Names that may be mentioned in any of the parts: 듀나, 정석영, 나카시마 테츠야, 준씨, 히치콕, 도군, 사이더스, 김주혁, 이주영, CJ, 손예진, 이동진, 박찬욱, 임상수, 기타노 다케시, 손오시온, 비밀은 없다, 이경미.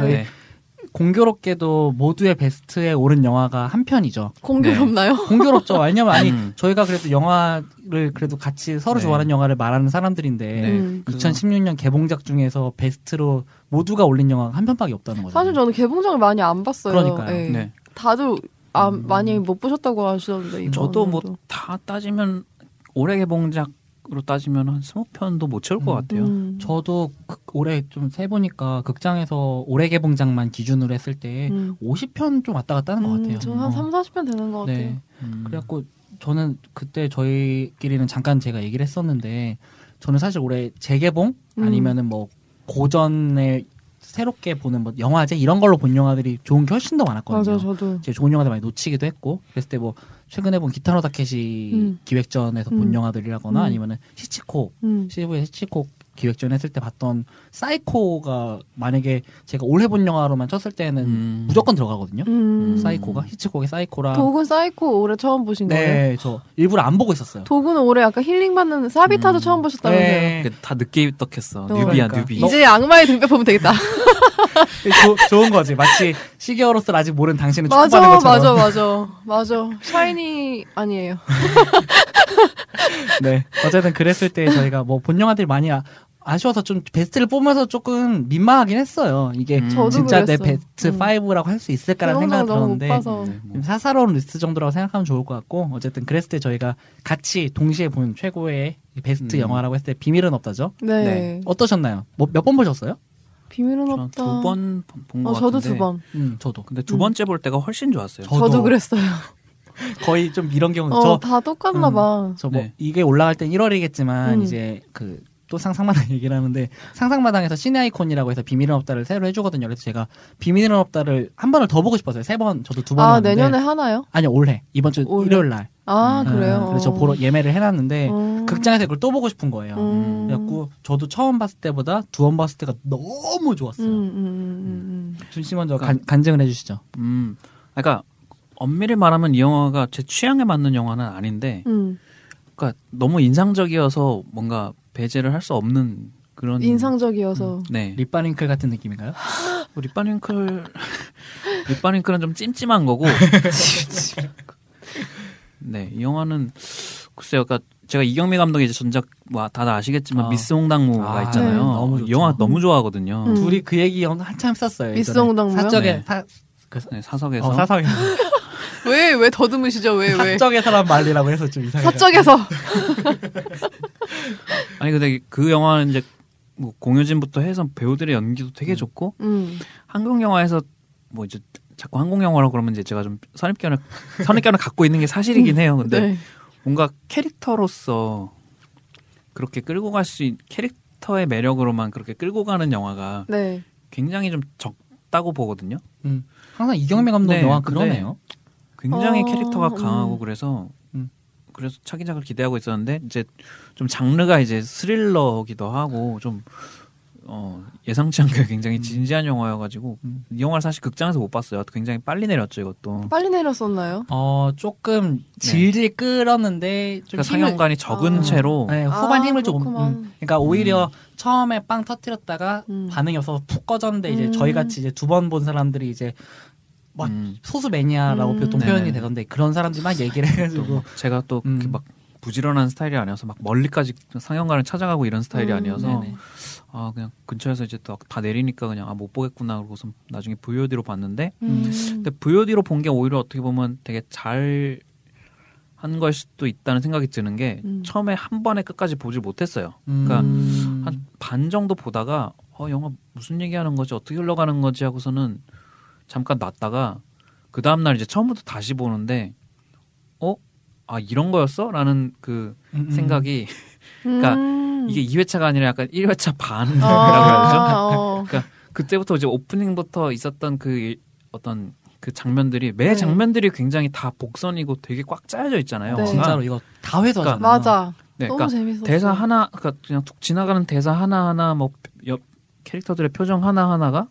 저희 네. 공교롭게도 모두의 베스트에 오른 영화가 한 편이죠. 공교롭나요? 네. 공교롭죠. 왜냐면 아니 저희가 그래도 영화를 그래도 같이 서로 네. 좋아하는 영화를 말하는 사람들인데 네. 2016년 개봉작 중에서 베스트로 모두가 올린 영화가 한 편밖에 없다는 거죠. 사실 저는 개봉작을 많이 안 봤어요. 그러니까요. 네. 네. 다들 많이 못 보셨다고 하시던데. 저도 뭐 다 따지면 올해 개봉작으로 따지면 한 20편도 못 채울 것 같아요. 저도 올해 좀 세보니까 극장에서 올해 개봉작만 기준으로 했을 때 50편 좀 왔다 갔다 하는 것 같아요. 저 한 30, 40편 되는 것 같아요. 네. 그래갖고 저는 그때 저희끼리는 잠깐 제가 얘기를 했었는데 저는 사실 올해 재개봉 아니면은 뭐 고전의 새롭게 보는 뭐 영화제 이런 걸로 본 영화들이 좋은 게 훨씬 더 많았거든요. 맞아요, 저도. 제가 좋은 영화들 많이 놓치기도 했고 그랬을 때 뭐 최근에 본 기타노 다케시 기획전에서 본 영화들이라거나 아니면은 히치콕 CF의 히치콕 기획전 했을 때 봤던 사이코가 만약에 제가 올해 본 영화로만 쳤을 때는 무조건 들어가거든요. 사이코가 히치콕의 사이코랑 도군 사이코 올해 처음 보신 거예요? 네, 저 일부러 안 보고 있었어요. 도군은 올해 약간 힐링 받는 사비타도 처음 보셨다면서요? 네. 다 늦게 입덕했어. 뉴비야 그러니까. 뉴비. 이제 악마의 등뼈 보면 되겠다. 좋은 거지. 마치 시계어로서 아직 모르는 당신은 축복받는 것처럼. 맞아. 샤이니 아니에요. 네. 어쨌든 그랬을 때 저희가 뭐 본 영화들 많이 아쉬워서 좀 베스트를 뽑으면서 조금 민망하긴 했어요. 이게 진짜 내 베스트 5라고 할 수 있을까라는 생각이 들었는데 사사로운 리스트 정도라고 생각하면 좋을 것 같고 어쨌든 그랬을 때 저희가 같이 동시에 본 최고의 베스트 영화라고 했을 때 비밀은 없다죠. 네. 어떠셨나요? 뭐 몇 번 보셨어요? 비밀은 없다. 2번 본 것 같은데. 저도 2번. 저도. 근데 2번째 볼 때가 훨씬 좋았어요. 저도 그랬어요. 거의 좀 이런 경우 다 똑같나 봐. 저 뭐 네. 이게 올라갈 땐 1월이겠지만 이제 그 또 상상마당 얘기를 하는데 상상마당에서 신의 아이콘이라고 해서 비밀은 없다를 새로 해주거든요. 그래서 제가 비밀은 없다를 한 번을 더 보고 싶었어요. 3번 저도 2번 봤는데. 내년에 하나요? 아니요, 올해. 이번 주 일요일 날. 그래요? 그래서 저 보러 예매를 해놨는데 극장에서 이걸 또 보고 싶은 거예요. 그래갖고 저도 처음 봤을 때보다 두 번 봤을 때가 너무 좋았어요. 준씨 먼저 간증을 해주시죠. 그러니까 엄밀히 말하면 이 영화가 제 취향에 맞는 영화는 아닌데 그러니까 너무 인상적이어서 뭔가 배제를 할 수 없는 그런 인상적이어서 네. 립바링클 같은 느낌인가요? 립바링클은 좀 찜찜한 거고 네, 이 영화는 글쎄요. 그러니까 제가 이경미 감독의 이제 전작 뭐 다들 아시겠지만 미스 홍당무가 있잖아요. 네. 너무 영화 너무 좋아하거든요. 둘이 그 얘기 한참 썼어요. 미스 홍당무요? 사적에 사석에서 사석에서 왜 더듬으시죠? 사적의 사람 말이라고 해서 좀 이상해요. 사적에서 아니 근데 그 영화는 이제 뭐 공효진부터 해서 배우들의 연기도 되게 좋고 한국 영화에서 뭐 이제 자꾸 한국 영화라고 그러면 이제 제가 좀 선입견을 갖고 있는 게 사실이긴 해요. 근데 네. 뭔가 캐릭터로서 그렇게 끌고 갈 수 있는 캐릭터의 매력으로만 그렇게 끌고 가는 영화가 네. 굉장히 좀 적다고 보거든요. 항상 이경미 감독 네, 영화 그러네요. 굉장히 캐릭터가 강하고 그래서 차기작을 기대하고 있었는데 이제 좀 장르가 이제 스릴러기도 하고 좀 예상치 않게 굉장히 진지한 영화여가지고 이 영화를 사실 극장에서 못 봤어요. 굉장히 빨리 내렸죠. 이것도 빨리 내렸었나요? 조금 질질 끌었는데 좀 그러니까 상영관이 적은 채로 네, 후반 힘을 조금 그러니까 오히려 처음에 빵 터뜨렸다가 반응이 없어서 푹 꺼졌는데 이제 저희같이 이제 2번 본 사람들이 이제 막 소수 매니아라고 보통 표현이 되던데 그런 사람들이 막 얘기를 해가지고 제가 또 막 부지런한 스타일이 아니어서 막 멀리까지 상영관을 찾아가고 이런 스타일이 아니어서 그냥 근처에서 이제 또 다 내리니까 그냥 못 보겠구나 그러고서 나중에 VOD로 봤는데 근데 VOD로 본 게 오히려 어떻게 보면 되게 잘 한 걸 수도 있다는 생각이 드는 게 처음에 한 번에 끝까지 보질 못했어요. 그러니까 한 반 정도 보다가 영화 무슨 얘기하는 거지 어떻게 흘러가는 거지 하고서는 잠깐 놨다가 그 다음 날 이제 처음부터 다시 보는데 이런 거였어? 라는 그 생각이 그러니까 이게 2회차가 아니라 약간 1회차 반이라고 해야죠. 그러니까 그때부터 이제 오프닝부터 있었던 그 어떤 그 장면들이 매 장면들이 굉장히 다 복선이고 되게 꽉 짜여져 있잖아요. 네. 진짜로 이거 다 회화잖아요. 그러니까, 맞아. 네, 너무 그러니까 재밌었어. 대사 하나 그러니까 그냥 툭 지나가는 대사 하나하나 뭐 옆 캐릭터들의 표정 하나하나가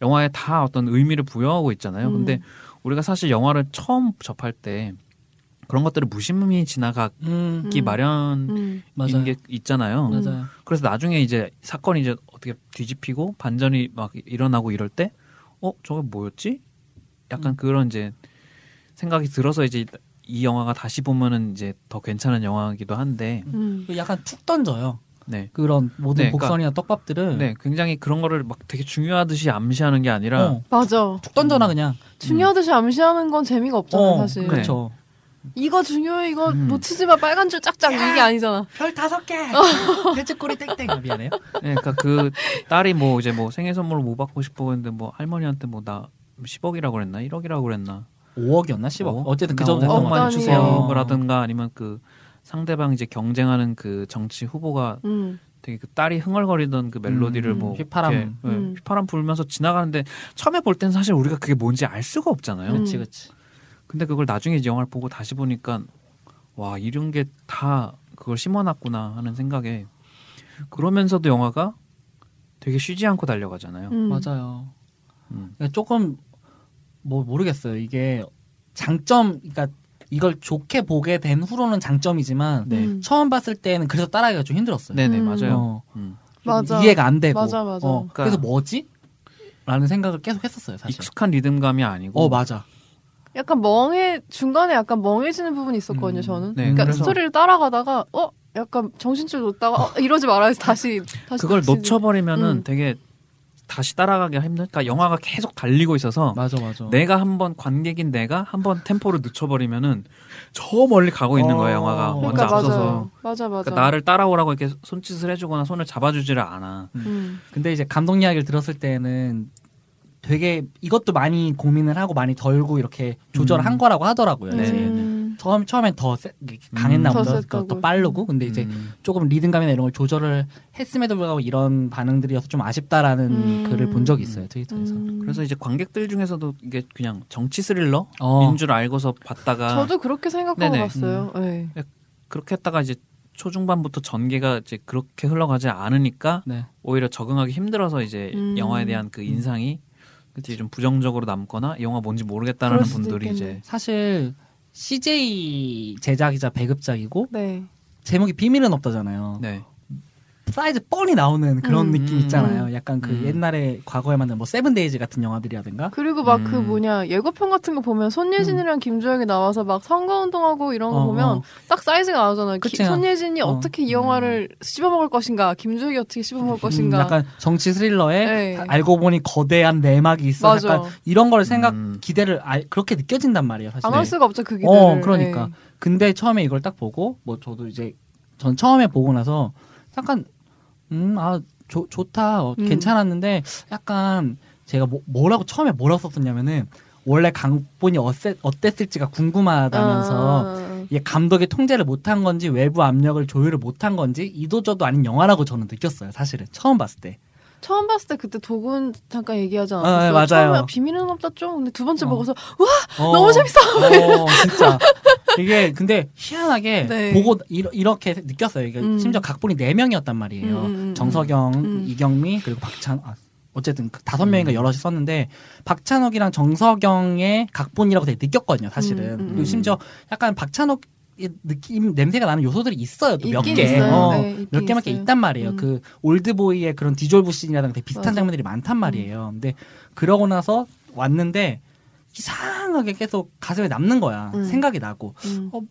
영화에 다 어떤 의미를 부여하고 있잖아요. 근데 우리가 사실 영화를 처음 접할 때 그런 것들을 무심히 지나가기 마련인 게 있잖아요. 맞아요. 그래서 나중에 이제 사건이 이제 어떻게 뒤집히고 반전이 막 일어나고 이럴 때 저게 뭐였지? 약간 그런 이제 생각이 들어서 이제 이 영화가 다시 보면은 이제 더 괜찮은 영화이기도 한데 약간 툭 던져요. 네. 그런 모든 복선이나 떡밥들은 굉장히 그런 거를 막 되게 중요하듯이 암시하는 게 아니라 맞아. 툭 던져나 그냥. 중요하듯이 암시하는 건 재미가 없잖아요, 사실. 그렇죠. 이거 중요해, 이거 놓치지 마, 빨간 줄 짝짝, 이게 아니잖아. 별 5개! 돼지꼬리 땡땡. 미안해요. 네, 그러니까 그 딸이 뭐 이제 뭐 생일 선물로 뭐 받고 싶어 했는데 뭐 할머니한테 뭐 나 10억이라고 그랬나? 1억이라고 그랬나? 5억이었나? 10억? 어쨌든 그 정도 했던 주세요. 라든가 아니면 그 상대방 이제 경쟁하는 그 정치 후보가 되게 그 딸이 흥얼거리던 그 멜로디를 뭐 휘파람. 휘파람 불면서 지나가는데 처음에 볼 땐 사실 우리가 그게 뭔지 알 수가 없잖아요. 그치. 근데 그걸 나중에 이제 영화를 보고 다시 보니까 와, 이런 게 다 그걸 심어놨구나 하는 생각에, 그러면서도 영화가 되게 쉬지 않고 달려가잖아요. 맞아요. 그러니까 조금 뭐 모르겠어요. 이게 장점, 그러니까 이걸 좋게 보게 된 후로는 장점이지만 처음 봤을 때는 그래서 따라하기가 좀 힘들었어요. 네네 맞아요. 맞아. 이해가 안 되고 맞아. 그래서 뭐지? 라는 생각을 계속 했었어요. 사실. 익숙한 리듬감이 아니고. 맞아. 약간 중간에 약간 멍해지는 부분이 있었거든요, 저는. 네, 그러니까 그래서 스토리를 따라가다가, 약간 정신줄 놓다가, 이러지 말아야 해서 다시. 그걸 놓쳐버리면은 되게 다시 따라가기가 힘든. 그러니까 영화가 계속 달리고 있어서. 맞아. 내가 한번 템포를 늦춰버리면은 저 멀리 가고 있는 거예요, 영화가. 먼저 앞서서. 맞아. 그러니까 나를 따라오라고 이렇게 손짓을 해주거나 손을 잡아주지를 않아. 근데 이제 감독 이야기를 들었을 때는 되게 이것도 많이 고민을 하고 많이 덜고 이렇게 조절한 거라고 하더라고요. 처음엔 더 강했나 보다. 더 빠르고. 근데 이제 조금 리듬감이나 이런 걸 조절을 했음에도 불구하고 이런 반응들이어서 좀 아쉽다라는 글을 본 적이 있어요. 트위터에서. 그래서 이제 관객들 중에서도 이게 그냥 정치 스릴러인 줄 알고서 봤다가. 저도 그렇게 생각하고 봤어요. 네. 그렇게 했다가 이제 초중반부터 전개가 이제 그렇게 흘러가지 않으니까 오히려 적응하기 힘들어서 이제 영화에 대한 그 인상이 좀 부정적으로 남거나 영화 뭔지 모르겠다라는 분들이 이제 사실 CJ 제작이자 배급작이고 제목이 비밀은 없다잖아요. 사이즈 뻔히 나오는 그런 느낌 있잖아요. 약간 그 옛날에 과거에 만든 뭐 세븐데이즈 같은 영화들이라든가. 그리고 막 그 예고편 같은 거 보면 손예진이랑 김주혁이 나와서 막 선거운동하고 이런 거 보면 딱 사이즈가 나오잖아요. 손예진이 어떻게 이 영화를 씹어먹을 것인가, 김주혁이 어떻게 씹어먹을 것인가. 약간 정치 스릴러에 알고 보니 거대한 내막이 있어. 맞아. 약간 이런 걸 기대를 그렇게 느껴진단 말이에요. 사실. 안 할 수가 없죠, 그 기대를. 그러니까. 근데 처음에 이걸 딱 보고 뭐 저도 이제 전 처음에 보고 나서 약간 좋다. 괜찮았는데, 약간, 제가 처음에 뭐라고 썼었냐면은, 원래 각본이 어땠을지가 궁금하다면서, 이게 감독이 통제를 못한 건지, 외부 압력을 조율을 못한 건지, 이도저도 아닌 영화라고 저는 느꼈어요, 사실은. 처음 봤을 때 그때 도군 잠깐 얘기하지 않았어요? 맞아요. 비밀은 없다 좀. 근데 두 번째 보고서, 와! 너무 재밌어! 진짜. 이게 근데 희한하게 보고 이렇게 느꼈어요. 이게 심지어 각본이 4명이었단 말이에요. 정석영, 이경미, 그리고 박찬 어쨌든 5명인가 여럿이 썼는데 박찬욱이랑 정석영의 각본이라고 되게 느꼈거든요, 사실은. 그리고 심지어 약간 박찬욱 느낌 냄새가 나는 요소들이 있어요. 또 몇 개. 몇 개만 게 있단 말이에요. 그 올드보이의 그런 디졸브 씬이라든가 되게 비슷한 장면들이 많단 말이에요. 근데 그러고 나서 왔는데 이상하게 계속 가슴에 남는 거야. 생각이 나고.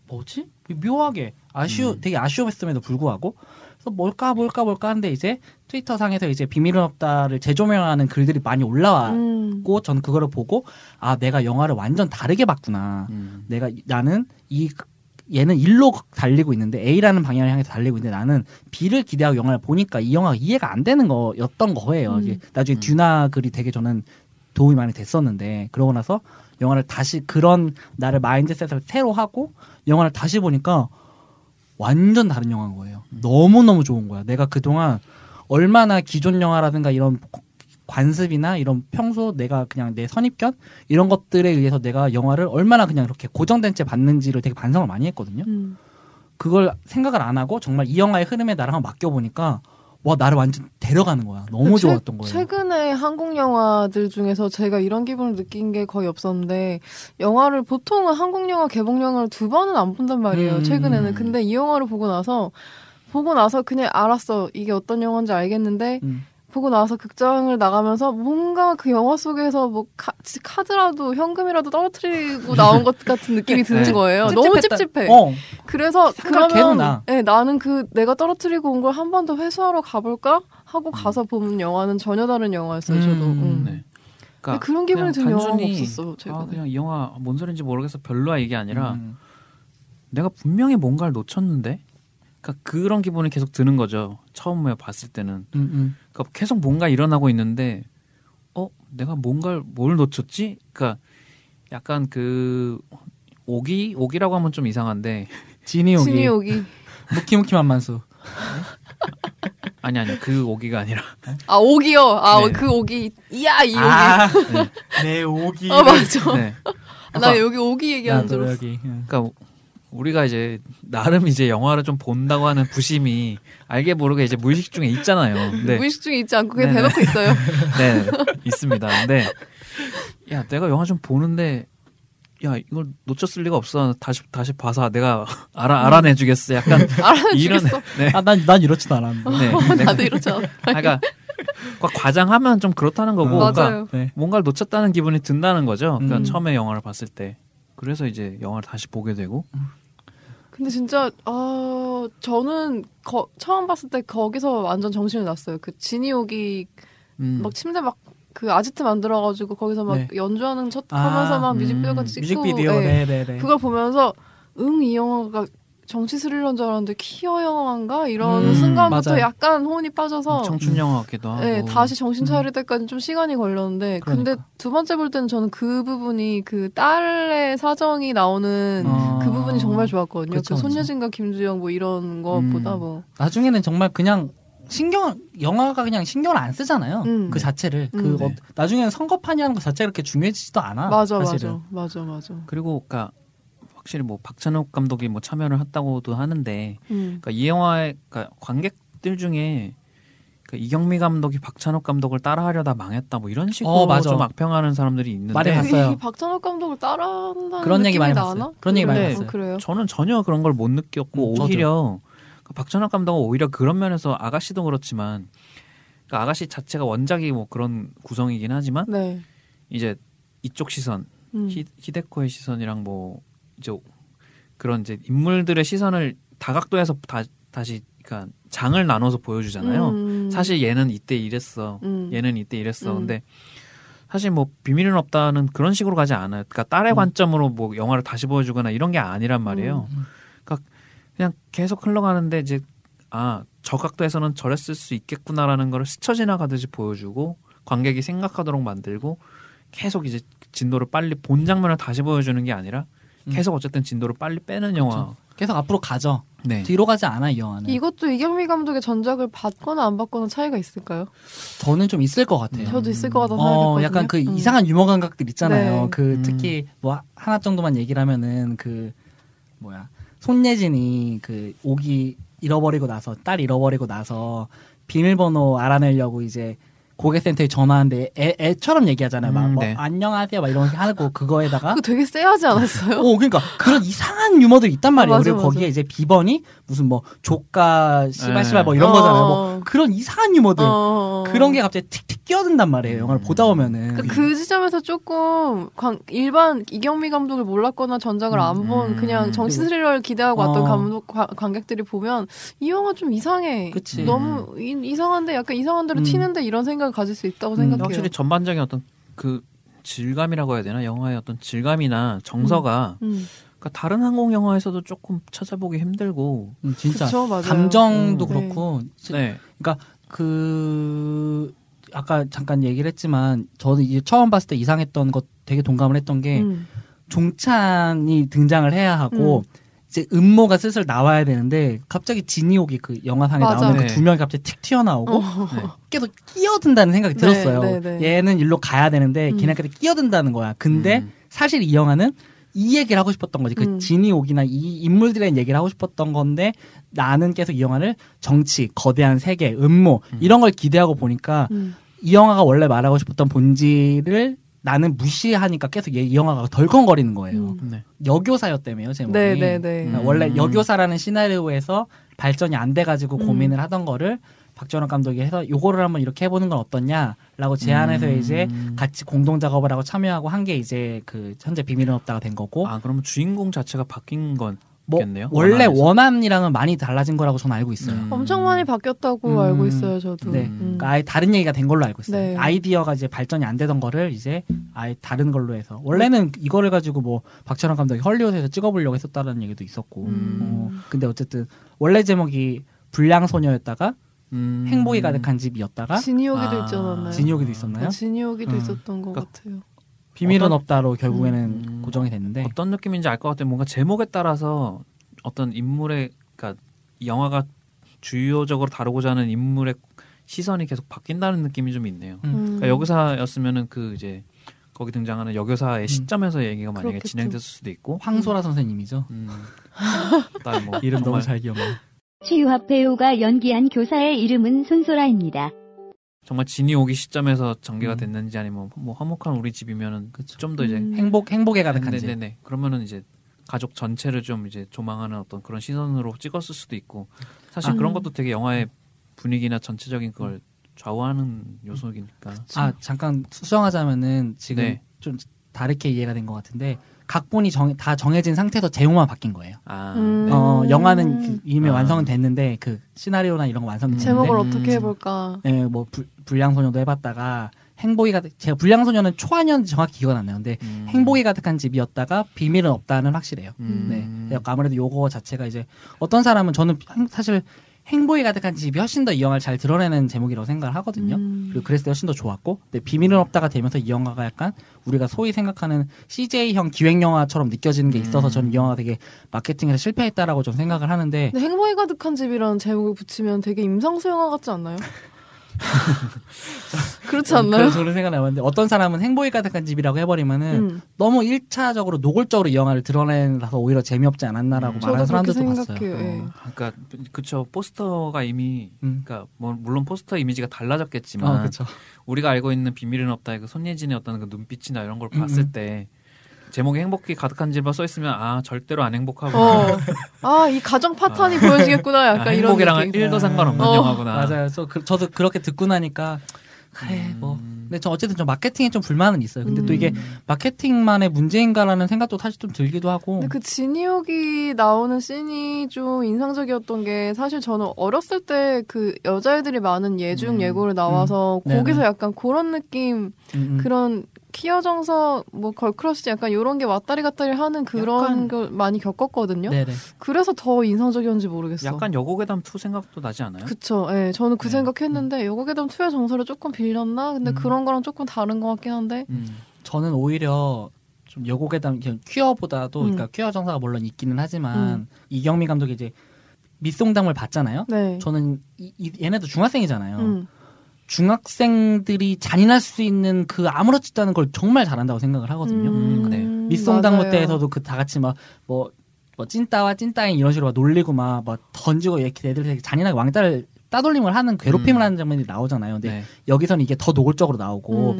뭐지? 묘하게 되게 아쉬움했음에도 불구하고. 그래서 뭘까 하는데 이제 트위터상에서 이제 비밀은 없다를 재조명하는 글들이 많이 올라왔고 전 그거를 보고 내가 영화를 완전 다르게 봤구나. 나는 얘는 1로 달리고 있는데 A라는 방향을 향해서 달리고 있는데 나는 B를 기대하고 영화를 보니까 이 영화가 이해가 안 되는 거였던 거예요. 이제 나중에 듀나 글이 되게 저는 도움이 많이 됐었는데 그러고 나서 영화를 다시 그런 나를 마인드셋을 새로 하고 영화를 다시 보니까 완전 다른 영화인 거예요. 너무너무 좋은 거야. 내가 그동안 얼마나 기존 영화라든가 이런 관습이나 이런 평소 내가 그냥 내 선입견 이런 것들에 의해서 내가 영화를 얼마나 그냥 이렇게 고정된 채 봤는지를 되게 반성을 많이 했거든요. 그걸 생각을 안 하고 정말 이 영화의 흐름에 나를 한번 맡겨보니까 와, 나를 완전 데려가는 거야. 너무 좋았던 거예요. 최근에 한국 영화들 중에서 제가 이런 기분을 느낀 게 거의 없었는데 영화를 보통은 한국 영화 개봉 영화를 2번은 안 본단 말이에요. 최근에는. 근데 이 영화를 보고 나서 그냥 알았어. 이게 어떤 영화인지 알겠는데 보고 나서 극장을 나가면서 뭔가 그 영화 속에서 뭐 카드라도 현금이라도 떨어뜨리고 나온 것 같은 느낌이 드는 네. 거예요. 찝찝했다. 너무 찝찝해. 그래서 그러면 네, 나는 그 내가 떨어뜨리고 온 걸 한 번 더 회수하러 가볼까 하고 가서 보는 영화는 전혀 다른 영화였어요. 저도. 네. 그러니까 그런 기분이 드는 영화가 없었어. 제가 그냥 이 영화 뭔 소린지 모르겠어 별로야 이게 아니라 내가 분명히 뭔가를 놓쳤는데. 그러니까 그런 기분이 계속 드는 거죠. 처음에 봤을 때는. 그러니까 계속 뭔가 일어나고 있는데 내가 뭘 놓쳤지? 그러니까 약간 그 오기라고 하면 좀 이상한데 진이 오기. 무키무키만만수. 아니 그 오기가 아니라 아 오기요. 네. 그 오기. 이야 이 오기. 네. 내 오기. 맞아. 네. 그러니까, 나 여기 오기 얘기하는 줄 알았어. 그러니까 우리가 이제 나름 이제 영화를 좀 본다고 하는 부심이 알게 모르게 이제 무의식 중에 있잖아요. 근데 무의식 중에 있지 않고 그냥 대놓고 있어요. 네, 있습니다. 근데 야 내가 영화 좀 보는데 야 이걸 놓쳤을 리가 없어. 다시 봐서 내가 알아내주겠어. 약간 알아내주겠어. 네. 난 이렇지도 않았는데. 네, 나도 이렇지 않아. 그러니까 과장하면 좀 그렇다는 거고. 맞아요. 그러니까 뭔가를 놓쳤다는 기분이 든다는 거죠. 그러니까 처음에 영화를 봤을 때. 그래서 이제 영화를 다시 보게 되고. 근데 진짜 저는 처음 봤을 때 거기서 완전 정신이 났어요. 그 진이 오기 막 침대 막 그 아지트 만들어가지고 거기서 막 네. 연주하는 척 하면서 막 뮤직비디오가 찍고. 뮤직비디오. 네. 네네네. 그걸 보면서 이 영화가 정치 스릴러인 줄 알았는데 키어 영화인가 이런 순간부터 맞아요. 약간 혼이 빠져서 청춘 영화 같기도 하고. 네, 다시 정신 차릴 때까지 좀 시간이 걸렸는데 그러니까. 근데 두 번째 볼 때는 저는 그 부분이 그 딸의 사정이 나오는 그 부분이 정말 좋았거든요. 그쵸, 그 손예진과 김주영 뭐 이런 것보다 뭐 나중에는 정말 그냥 영화가 그냥 신경을 안 쓰잖아요. 그 자체를. 네. 나중에는 선거판이라는 것 자체가 그렇게 중요해지지도 않아. 맞아, 사실은. 맞아. 그리고 그러니까 확실히 뭐 박찬욱 감독이 뭐 참여를 했다고도 하는데 그러니까 이 영화의 그러니까 관객들 중에 그러니까 이경미 감독이 박찬욱 감독을 따라하려다 망했다 뭐 이런 식으로 좀 악평하는 사람들이 있는데 많이 봤어요. 박찬욱 감독을 따라한다는 그런 얘기 많이 봤어요. 그런 얘기 많이 봤어요. 그래요? 저는 전혀 그런 걸 못 느꼈고 오히려 그러니까 박찬욱 감독은 오히려 그런 면에서 아가씨도 그렇지만 그러니까 아가씨 자체가 원작이 뭐 그런 구성이긴 하지만 네. 이제 이쪽 시선 히데코의 시선이랑 뭐 이제 그런 이제 인물들의 시선을 다각도에서 다시 그러니까 장을 나눠서 보여주잖아요. 사실 얘는 이때 이랬어, 얘는 이때 이랬어. 근데 사실 뭐 비밀은 없다는 그런 식으로 가지 않아요. 그러니까 딸의 관점으로 뭐 영화를 다시 보여주거나 이런 게 아니란 말이에요. 그러니까 그냥 계속 흘러가는데 이제 저 각도에서는 저랬을 수 있겠구나라는 걸 스쳐 지나가듯이 보여주고 관객이 생각하도록 만들고 계속 이제 진도를 빨리 본 장면을 다시 보여주는 게 아니라. 계속 어쨌든 진도를 빨리 빼는 그렇죠. 영화. 계속 앞으로 가죠. 네. 뒤로 가지 않아 이 영화는. 이것도 이경미 감독의 전작을 봤거나 안 봤거나 차이가 있을까요? 저는 좀 있을 것 같아요. 저도 있을 것 같아서 생각했거든요. 약간 그 이상한 유머 감각들 있잖아요. 네. 그 특히 뭐 하나 정도만 얘기를 하면은 그 손예진이 그 오기 잃어버리고 나서 딸 잃어버리고 나서 비밀번호 알아내려고 이제 고객센터에 전화하는데 애처럼 얘기하잖아요. 막 네. 안녕하세요 막 이런 거 하고 그거에다가 그거 되게 쎄하지 않았어요? 그러니까 그런 이상한 유머들이 있단 말이에요. 맞아, 그리고 거기에 이제 비번이 무슨 뭐 조카 씨발 뭐 이런 거잖아요. 뭐 그런 이상한 유머들 그런 게 갑자기 틱틱 끼어든단 말이에요. 영화를 보다 보면은 그 지점에서 조금 일반 이경미 감독을 몰랐거나 전작을 안 본 그냥 정치 스릴러를 기대하고 왔던 관객들이 보면 이 영화 좀 이상해. 그치. 너무 이상한데 약간 이상한 대로 튀는데 이런 생각 가질 수 있다고 생각해요. 확실히 전반적인 어떤 그 질감이라고 해야 되나 영화의 어떤 질감이나 정서가 그러니까 다른 한국 영화에서도 조금 찾아보기 힘들고 진짜 그쵸, 맞아요. 감정도 그렇고 네. 그러니까 그 아까 잠깐 얘기를 했지만 저는 이제 처음 봤을 때 이상했던 것 되게 동감을 했던 게 종찬이 등장을 해야 하고 이제 음모가 슬슬 나와야 되는데 갑자기 진이옥이 그 영화상에 나오는 그 두 명이 갑자기 틱 튀어나오고 계속 끼어든다는 생각이 들었어요. 얘는 일로 가야 되는데 걔네까지 끼어든다는 거야. 근데 사실 이 영화는 이 얘기를 하고 싶었던 거지. 그 진이옥이나 이 인물들에 얘기를 하고 싶었던 건데 나는 계속 이 영화를 정치, 거대한 세계, 음모 이런 걸 기대하고 보니까 이 영화가 원래 말하고 싶었던 본질을 나는 무시하니까 계속 이 영화가 덜컹거리는 거예요. 여교사였다며요, 제목이. 그러니까 원래 여교사라는 시나리오에서 발전이 안 돼가지고 고민을 하던 거를 박전원 감독이 해서 요거를 한번 이렇게 해보는 건 어떠냐라고 제안해서 이제 같이 공동 작업을 하고 참여하고 한 게 이제 그 현재 비밀은 없다가 된 거고. 아 그러면 주인공 자체가 바뀐 건. 뭐 있겠네요? 원래 원안이랑은 많이 달라진 거라고 저는 알고 있어요. 엄청 많이 바뀌었다고 알고 있어요, 저도. 네, 그러니까 아예 다른 얘기가 된 걸로 알고 있어요. 네. 아이디어가 이제 발전이 안 되던 거를 이제 아예 다른 걸로 해서 원래는 이거를 가지고 뭐 박찬원 감독이 헐리우드에서 찍어보려고 했었다는 얘기도 있었고. 근데 어쨌든 원래 제목이 불량소녀였다가 행복이 가득한 집이었다가 진이오기도 있잖아요. 진이오기도 있었나요? 진이오기도 있었던 것 같아요. 비밀은 없다로 결국에는 고정이 됐는데 어떤 느낌인지 알 것 같아요. 뭔가 제목에 따라서 어떤 인물의 그러니까 영화가 주요적으로 다루고자 하는 인물의 시선이 계속 바뀐다는 느낌이 좀 있네요. 그러니까 여교사였으면은 그 이제 거기 등장하는 여교사의 시점에서 얘기가 만약에 그렇겠죠. 진행됐을 수도 있고 황소라 선생님이죠. 뭐 이름 너무 잘 기억나. 최유합 배우가 연기한 교사의 이름은 손소라입니다. 정말 진이 오기 시점에서 전개가 됐는지 아니면 뭐 화목한 우리 집이면은 좀 더 이제 행복에 가득한지. 네네. 그러면은 이제 가족 전체를 좀 이제 조망하는 어떤 그런 시선으로 찍었을 수도 있고 사실 그런 것도 되게 영화의 분위기나 전체적인 그걸 좌우하는 요소이니까. 아 잠깐 수정하자면은 지금 네. 좀 다르게 이해가 된 것 같은데. 각본이 다 정해진 상태에서 제목만 바뀐 거예요. 아. 영화는 이미 완성은 됐는데 그 시나리오나 이런 거 완성됐는데 제목을 어떻게 해볼까? 예, 뭐 불량소녀도 해봤다가 행복이가 제가 불량소녀는 초안이었는지 정확히 기억은 안 나요. 근데 행복이 가득한 집이었다가 비밀은 없다는 확실해요. 네, 아무래도 요거 자체가 이제 어떤 사람은 저는 사실 행복이 가득한 집이 훨씬 더 이 영화를 잘 드러내는 제목이라고 생각을 하거든요. 그리고 그랬을 때 훨씬 더 좋았고 근데 비밀은 없다가 되면서 이 영화가 약간 우리가 소위 생각하는 CJ형 기획영화처럼 느껴지는 게 있어서 저는 이 영화가 되게 마케팅에서 실패했다라고 좀 생각을 하는데 근데 행복이 가득한 집이라는 제목을 붙이면 되게 임상수 영화 같지 않나요? 그렇지 않나요? 그런 생각이 나는데 어떤 사람은 행복이 가득한 집이라고 해버리면은 너무 1차적으로 노골적으로 이 영화를 드러내라서 오히려 재미없지 않았나라라고 말하는 사람들도 봤어요. 예. 그러니까 그쵸 포스터가 이미 그러니까 물론 포스터 이미지가 달라졌겠지만 우리가 알고 있는 비밀은 없다의 그 손예진의 어떤 그 눈빛이나 이런 걸 봤을 때. 제목이 행복이 가득한 집만 써있으면 아 절대로 안 행복하고 아 이 가정 파탄이 보여지겠구나 약간 아, 이런 행복이랑은 1도 상관없는 영화구나. 맞아요. 저도 그렇게 듣고 나니까 그래 뭐 근데 저 어쨌든 저 마케팅에 좀 불만은 있어요. 근데 또 이게 마케팅만의 문제인가라는 생각도 사실 좀 들기도 하고. 근데 그 진이옥이 나오는 씬이 좀 인상적이었던 게 사실 저는 어렸을 때 그 여자애들이 많은 예중 예고를 나와서 거기서 네네. 약간 그런 느낌 그런 퀴어 정서, 뭐 걸크러쉬 약간 이런 게 왔다리 갔다리 하는 그런 약간... 걸 많이 겪었거든요. 네네. 그래서 더 인상적이었는지 모르겠어요. 약간 여고괴담 2 생각도 나지 않아요? 그쵸. 예, 저는 그 생각했는데 여고괴담 2의 정서를 조금 빌렸나? 근데 그런 거랑 조금 다른 것 같긴 한데 저는 오히려 좀 여고괴담 퀴어보다도 그러니까 퀴어 정서가 물론 있기는 하지만 이경미 감독이 이제 밑송담을 봤잖아요. 네. 저는 얘네도 중학생이잖아요. 중학생들이 잔인할 수 있는 그 아무렇지도 않은 걸 정말 잘한다고 생각을 하거든요. 네. 밑송당무 때에서도 그 다 같이 막 뭐 찐따와 찐따인 이런 식으로 막 놀리고 막 던지고 이렇게 애들 되게 잔인하게 왕따를 따돌림을 하는 괴롭힘을 하는 장면이 나오잖아요. 근데 여기서는 이게 더 노골적으로 나오고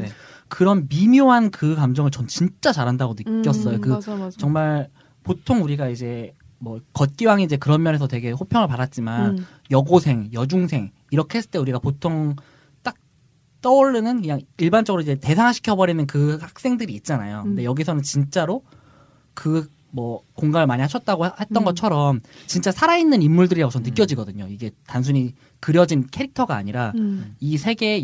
그런 미묘한 그 감정을 전 진짜 잘한다고 느꼈어요. 맞아. 정말 보통 우리가 이제 뭐 걷기왕이 이제 그런 면에서 되게 호평을 받았지만 여고생, 여중생 이렇게 했을 때 우리가 보통 떠오르는 그냥 일반적으로 이제 대상화시켜버리는 그 학생들이 있잖아요. 근데 여기서는 진짜로 그 뭐 공감을 많이 하셨다고 했던 것처럼 진짜 살아있는 인물들이라고 저는 느껴지거든요. 이게 단순히 그려진 캐릭터가 아니라 이 세계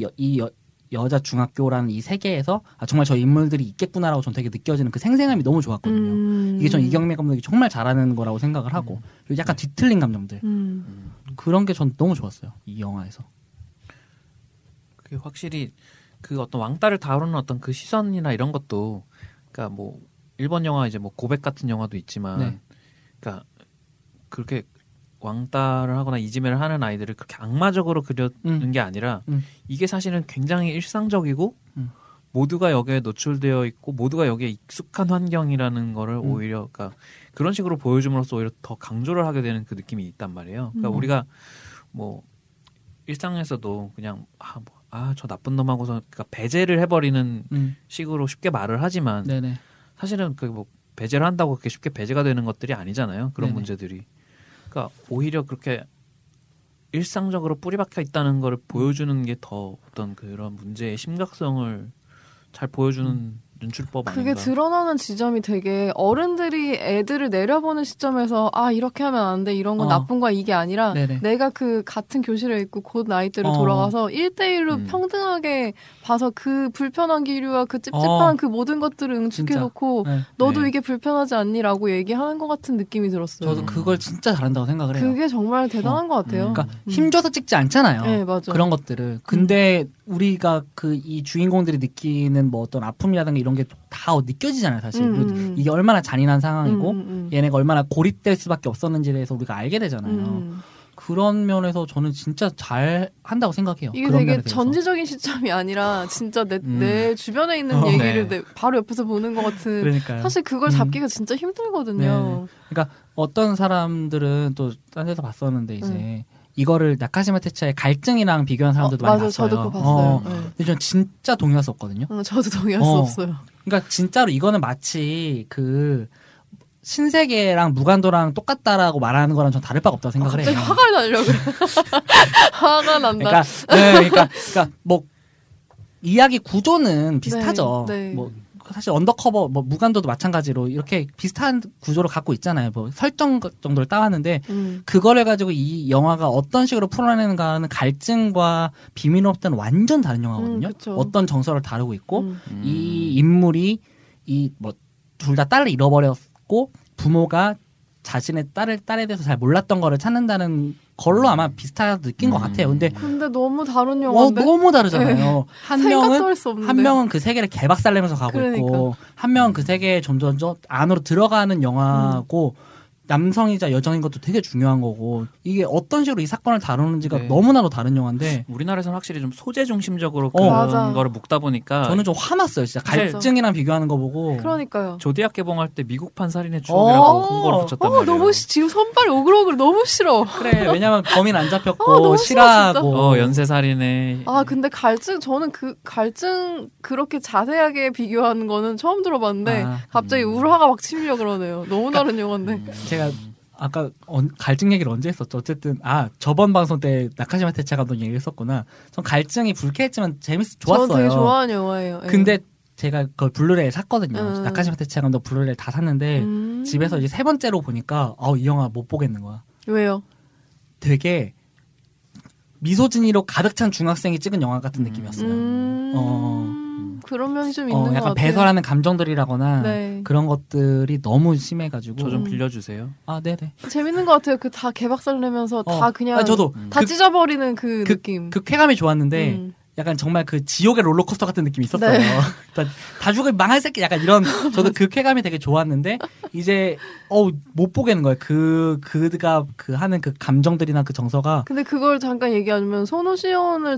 여자 중학교라는 이 세계에서 아, 정말 저 인물들이 있겠구나라고 전 되게 느껴지는 그 생생함이 너무 좋았거든요. 이게 전 이경미 감독이 정말 잘하는 거라고 생각을 하고 그리고 약간 뒤틀린 감정들 그런 게 전 너무 좋았어요. 이 영화에서. 확실히 그 어떤 왕따를 다루는 어떤 그 시선이나 이런 것도 그러니까 뭐 일본 영화 이제 뭐 고백 같은 영화도 있지만 네. 그러니까 그렇게 왕따를 하거나 이지매를 하는 아이들을 그렇게 악마적으로 그려는 게 아니라 이게 사실은 굉장히 일상적이고 모두가 여기에 노출되어 있고 모두가 여기에 익숙한 환경이라는 거를 오히려 그러니까 그런 식으로 보여줌으로써 오히려 더 강조를 하게 되는 그 느낌이 있단 말이에요. 그러니까 우리가 뭐 일상에서도 그냥 저 나쁜 놈하고서 그러니까 배제를 해버리는 식으로 쉽게 말을 하지만 네네. 사실은 그 뭐 배제를 한다고 그렇게 쉽게 배제가 되는 것들이 아니잖아요. 그런 네네. 문제들이. 그러니까 오히려 그렇게 일상적으로 뿌리박혀 있다는 걸 보여주는 게 더 어떤 그런 문제의 심각성을 잘 보여주는 연출법 아닌가. 그게 드러나는 지점이 되게 어른들이 애들을 내려보는 시점에서 아 이렇게 하면 안 돼 이런 건 나쁜 거야 이게 아니라 네네. 내가 그 같은 교실에 있고 그 나이대로 돌아가서 1대1로 평등하게 봐서 그 불편한 기류와 그 찝찝한 그 모든 것들을 응축해놓고 네. 너도 네. 이게 불편하지 않니? 라고 얘기하는 것 같은 느낌이 들었어요. 저도 그걸 진짜 잘한다고 생각을 해요. 그게 정말 대단한 것 같아요. 그러니까 힘줘서 찍지 않잖아요. 네, 맞아. 그런 것들을. 근데 우리가 그 이 주인공들이 느끼는 뭐 어떤 아픔이라든가 이런 게 다 느껴지잖아요, 사실. 이게 얼마나 잔인한 상황이고 얘네가 얼마나 고립될 수밖에 없었는지에 대해서 우리가 알게 되잖아요. 그런 면에서 저는 진짜 잘 한다고 생각해요. 이게 그런 되게 전지적인 시점이 아니라 진짜 내 주변에 있는 얘기를 네. 바로 옆에서 보는 것 같은. 그러니까요. 사실 그걸 잡기가 진짜 힘들거든요. 네. 그러니까 어떤 사람들은 또 딴 데서 봤었는데 이제 이거를 나카시마 테츠의 갈증이랑 비교한 사람들도 많이 맞아, 봤어요. 저도 그거 봤어요. 근데 전 진짜 동의할 수 없거든요. 저도 동의할 수 없어요. 그러니까 진짜로 이거는 마치 그 신세계랑 무간도랑 똑같다라고 말하는 거랑 전 다를 바가 없다고 생각을 해요. 화가 나려고 그래. 화가 난다. 그러니까, 네, 그러니까 뭐 이야기 구조는 비슷하죠. 네, 네. 뭐 사실 언더커버 뭐 무간도도 마찬가지로 이렇게 비슷한 구조를 갖고 있잖아요. 뭐 설정 정도를 따왔는데 그거를 가지고 이 영화가 어떤 식으로 풀어내는가는 갈증과 비밀은 없다는 완전 다른 영화거든요. 어떤 정서를 다루고 있고 이 인물이 이 뭐 둘 다 딸을 잃어버렸고 부모가 자신의 딸에 대해서 잘 몰랐던 거를 찾는다는 걸로 아마 비슷하게 느낀 것 같아요. 근데 너무 다른 영화인데 너무 다르잖아요. 네. 한 명은 그 세계를 개박살내면서 가고 있고 한 명은 그 세계에 점점 안으로 들어가는 영화고 남성이자 여성인 것도 되게 중요한 거고 이게 어떤 식으로 이 사건을 다루는지가 네. 너무나도 다른 영화인데 우리나라에서는 확실히 좀 소재 중심적으로 그런 맞아. 거를 묶다 보니까 저는 좀 화났어요. 진짜 갈증이랑 맞아. 비교하는 거 보고 그러니까요. 조디악 개봉할 때 미국판 살인의 추억이라고 홍보를 붙였단 말이에요. 너무 지금 손발이 오글오글 너무 싫어. 그래 왜냐면 범인 안 잡혔고 실화고 연쇄살인에 근데 갈증 저는 그 갈증 그렇게 자세하게 비교하는 거는 처음 들어봤는데 갑자기 울화가 막 치밀려 그러네요. 너무 다른 영화인데 제가 아까 갈증 얘기를 언제 했었죠? 어쨌든 저번 방송 때 나카시마 테츠야 감독 얘기를 했었구나. 전 갈증이 불쾌했지만 좋았어요. 저는 되게 좋아하는 영화예요. 근데 제가 그걸 블루레이 샀거든요. 나카시마 테츠야 감독 블루레이 다 샀는데 집에서 이제 3번째로 보니까 이 영화 못 보겠는 거야. 왜요? 되게 미소진이로 가득 찬 중학생이 찍은 영화 같은 느낌이었어요. 그런 면이 좀 있는 것 같아요. 약간 배설하는 감정들이라거나 네. 그런 것들이 너무 심해가지고 저 좀 빌려주세요. 네네. 재밌는 것 같아요. 그 다 개박살 내면서 다 그냥 저도 다 찢어버리는 그 느낌. 그 쾌감이 좋았는데 약간 정말 그 지옥의 롤러코스터 같은 느낌이 있었어요. 네. 다 죽을 망할 새끼 약간 이런 저도 그 쾌감이 되게 좋았는데 이제 못 보겠는 거예요. 그가 그 하는 그 감정들이나 그 정서가. 근데 그걸 잠깐 얘기하자면 손오시온을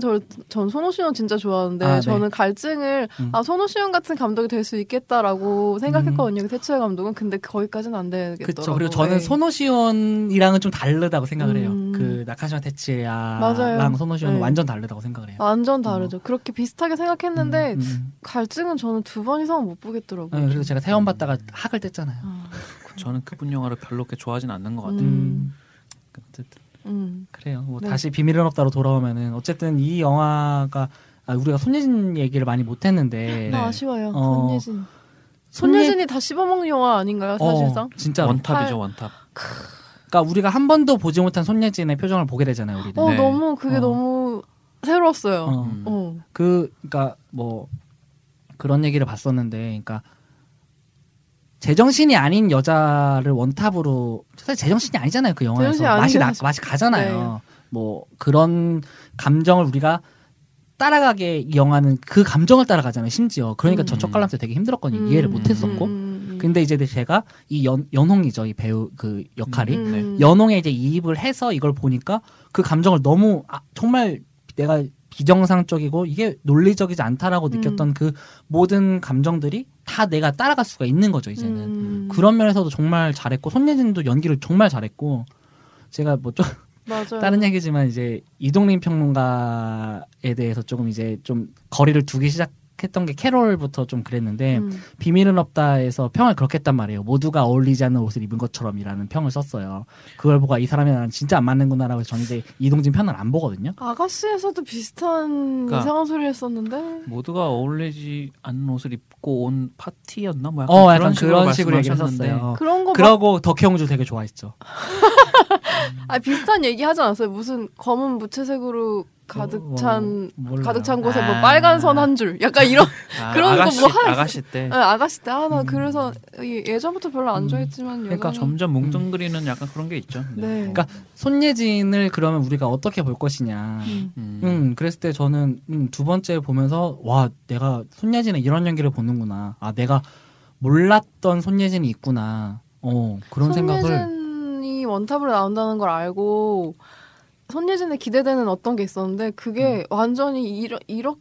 전 손오시온 진짜 좋아하는데 저는 갈증을 손오시온 같은 감독이 될 수 있겠다라고 생각했거든요. 테츠야 감독은. 근데 거기까지는 안 되겠더라고요. 그렇죠. 그리고 저는 손오시온이랑은 좀 다르다고 생각을 해요. 그 나카시마 테츠야랑 손오시온은 완전 다르다고 생각을 해요. 완전 다르죠. 그렇게 비슷하게 생각했는데 갈증은 저는 2번 이상은 못 보겠더라고요. 그래서 제가 세원 받다가 학을 뗐잖아요. 저는 그분 영화를 별로 그렇게 좋아하진 않는 것 같아요. 그래요. 뭐 네. 다시 비밀은 없다로 돌아오면은 어쨌든 이 영화가 우리가 손예진 얘기를 많이 못했는데 네. 아쉬워요. 손예진이 다 씹어먹는 영화 아닌가요? 사실상 진짜 원탑이죠. 원탑. 그러니까 우리가 한 번도 보지 못한 손예진의 표정을 보게 되잖아요. 우리는. 네. 너무 그게 너무 새로웠어요. 그러니까 뭐 그런 얘기를 봤었는데, 그러니까 제정신이 아닌 여자를 원탑으로 사실 제정신이 아니잖아요. 그 영화에서 맛이 가잖아요. 네. 뭐 그런 감정을 우리가 따라가게 이 영화는 그 감정을 따라가잖아요. 심지어 그러니까 저쪽 관람때 되게 힘들었거든요. 이해를 못했었고, 근데 이제 제가 이 연홍이죠. 이 배우 그 역할이 연홍에 이제 이입을 해서 이걸 보니까 그 감정을 너무 정말 내가 비정상적이고 이게 논리적이지 않다라고 느꼈던 그 모든 감정들이 다 내가 따라갈 수가 있는 거죠. 이제는 그런 면에서도 정말 잘했고 손예진도 연기를 정말 잘했고 제가 뭐 좀 다른 얘기지만 이제 이동림 평론가에 대해서 조금 이제 좀 거리를 두기 시작 했던 게 캐롤부터 좀 그랬는데 비밀은 없다에서 평을 그렇게 했단 말이에요. 모두가 어울리지 않는 옷을 입은 것처럼이라는 평을 썼어요. 그걸 보고 이 사람이 나랑 진짜 안 맞는구나라고 해서 저는 이동진 편을 안 보거든요. 아가씨에서도 비슷한 그러니까 이상한 소리를 했었는데 모두가 어울리지 않는 옷을 입고 온 파티였나? 뭐 약간, 약간 그런 식으로 얘기하셨어요. 그런 거 그러고 덕혜옹주 되게 좋아했죠. 아 비슷한 얘기 하지 않았어요? 무슨 검은 무채색으로 가득 찬 곳에 뭐 빨간 선 한 줄 약간 이런 그런 거 뭐 하나 아가씨 때 하나 그래서 예전부터 별로 안 좋아했지만 그러니까 점점 뭉뚱그리는 약간 그런 게 있죠. 네. 네. 그러니까 손예진을 그러면 우리가 어떻게 볼 것이냐. 그랬을 때 저는 두 번째 보면서 와 내가 손예진의 이런 연기를 보는구나. 아 내가 몰랐던 손예진이 있구나. 그런 생각을 원탑으로 나온다는 걸 알고. 손예진의 기대되는 어떤 게 있었는데 그게 완전히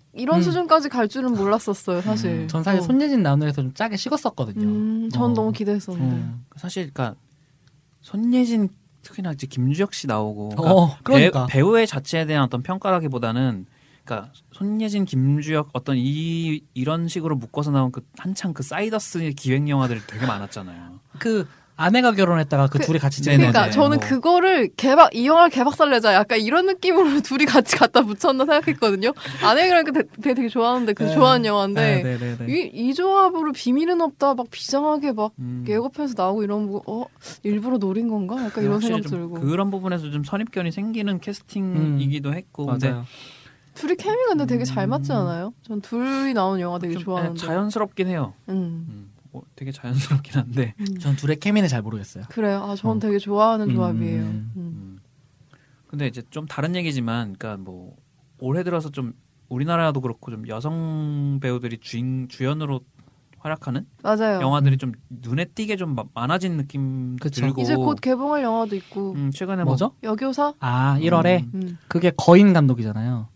이런 수준까지 갈 줄은 몰랐었어요 사실. 전 사실 손예진 나오면서 좀 짜게 식었었거든요. 전 너무 기대했었는데 사실 그러니까 손예진 특히나 이제 김주혁 씨 나오고 그러니까. 배우의 자체에 대한 어떤 평가라기보다는 그러니까 손예진 김주혁 어떤 이런 식으로 묶어서 나온 그 한창 그 사이더스 기획 영화들이 되게 많았잖아요. 그 아내가 결혼했다가 그 둘이 같이 찍는 그러니까 저는 그거를 이 영화를 개박살 내자 약간 이런 느낌으로 둘이 같이 갖다 붙였나 생각했거든요. 아내가 그러니까 되게 좋아하는데 좋아하는 영화인데 이 조합으로 비밀은 없다 막 비장하게 막 예고편에서 나오고 이런 거 일부러 노린 건가? 약간 이런 생각 들고 그런 부분에서 좀 선입견이 생기는 캐스팅이기도 했고 맞아요. 둘이 케미가 근데 되게 잘 맞지 않아요? 전 둘이 나온 영화 되게 좋아하는데 자연스럽긴 해요. 되게 자연스럽긴 한데 전 둘의 케미는 잘 모르겠어요. 그래요? 아, 저는 되게 좋아하는 조합이에요. 근데 이제 좀 다른 얘기지만, 그러니까 뭐 올해 들어서 좀 우리나라도 그렇고 좀 여성 배우들이 주연으로 활약하는 맞아요. 영화들이 좀 눈에 띄게 좀 많아진 느낌 들고 이제 곧 개봉할 영화도 있고 최근에 뭐죠? 여교사? 아 1월에 그게 거인 감독이잖아요.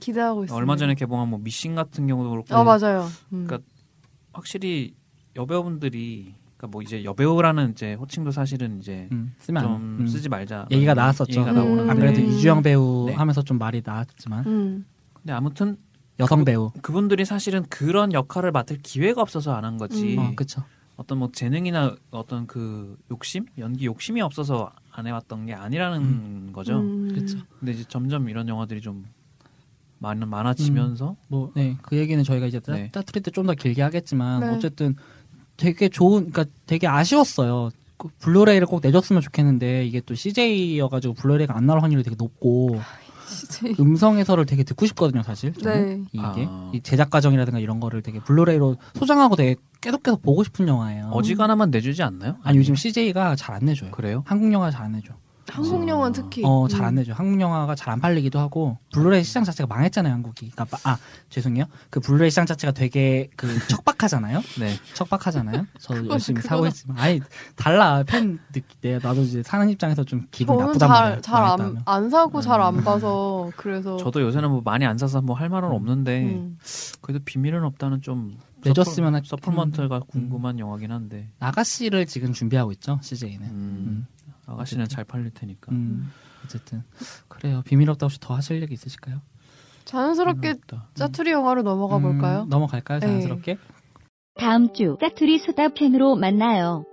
기대하고 있어요. 얼마 전에 개봉한 뭐 미신 같은 경우도 그렇고. 맞아요. 그러니까 확실히 여배우분들이 그러니까 뭐 이제 여배우라는 이제 호칭도 사실은 이제 좀 쓰지 말자 얘기가 나왔었죠. 안 그래도 이주영 배우 하면서 좀 말이 나왔지만 근데 아무튼 여성 배우 그분들이 사실은 그런 역할을 맡을 기회가 없어서 안 한 거지. 그렇죠. 어떤 뭐 재능이나 어떤 그 욕심 연기 욕심이 없어서 안 해왔던 게 아니라는 거죠. 그렇죠. 근데 이제 점점 이런 영화들이 좀 많아지면서 뭐 그 얘기는 저희가 이제 따트릴 때 좀 더 길게 하겠지만 어쨌든 되게 좋은 그러니까 되게 아쉬웠어요. 그 블루레이를 꼭 내줬으면 좋겠는데 이게 또 CJ여가지고 블루레이가 안 나올 확률이 되게 높고 음성 해설을 되게 듣고 싶거든요 사실. 이게 이 제작 과정이라든가 이런 거를 되게 블루레이로 소장하고 되게 계속 보고 싶은 영화예요. 어지간하면 내주지 않나요? 아니 요즘 CJ가 잘 안 내줘요. 그래요? 한국 영화 잘 안 내줘. 한국 영화는 특히 잘 안 내죠. 한국 영화가 잘 안 팔리기도 하고 블루레이 시장 자체가 망했잖아요, 한국이. 그러니까 죄송해요. 그 블루레이 시장 자체가 되게 그 척박하잖아요. 척박하잖아요. 저도 열심히 사고 있지만 아니 달라 팬 나도 이제 사는 입장에서 좀 기분 나쁘단 말이에요. 저는 잘 안 사고 잘 안 봐서 그래서 저도 요새는 뭐 많이 안 사서 뭐 할 말은 없는데 그래도 비밀은 없다는 좀 내줬으면 서플먼트가 궁금한 영화긴 한데 아가씨를 지금 준비하고 있죠, CJ는. 아가씨는 어쨌든. 잘 팔릴 테니까. 어쨌든 그래요. 비밀 없다 혹시 더 하실 얘기 있으실까요? 자연스럽게 짜투리 영화로 넘어가 볼까요? 넘어갈까요? 자연스럽게. 다음 주 짜투리 수다 편으로 만나요.